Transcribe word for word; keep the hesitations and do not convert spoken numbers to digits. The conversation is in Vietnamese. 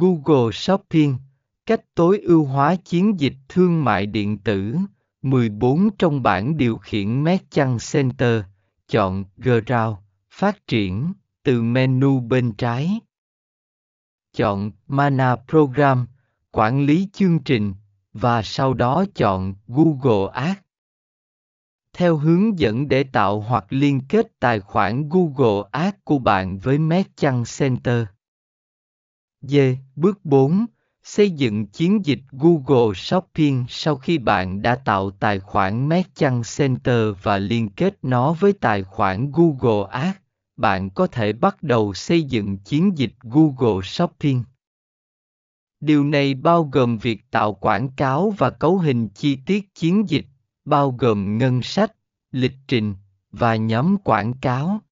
Google Shopping, cách tối ưu hóa chiến dịch thương mại điện tử, mười bốn trong bảng điều khiển Merchant Center, chọn Grow, phát triển, từ menu bên trái. Chọn Mana Program, quản lý chương trình, và sau đó chọn Google Ads. Theo hướng dẫn để tạo hoặc liên kết tài khoản Google Ads của bạn với Merchant Center. D. Bước bốn. Xây dựng chiến dịch Google Shopping sau khi bạn đã tạo tài khoản Merchant Center và liên kết nó với tài khoản Google Ads. Bạn có thể bắt đầu xây dựng chiến dịch Google Shopping. Điều này bao gồm việc tạo quảng cáo và cấu hình chi tiết chiến dịch, bao gồm ngân sách, lịch trình, và nhóm quảng cáo.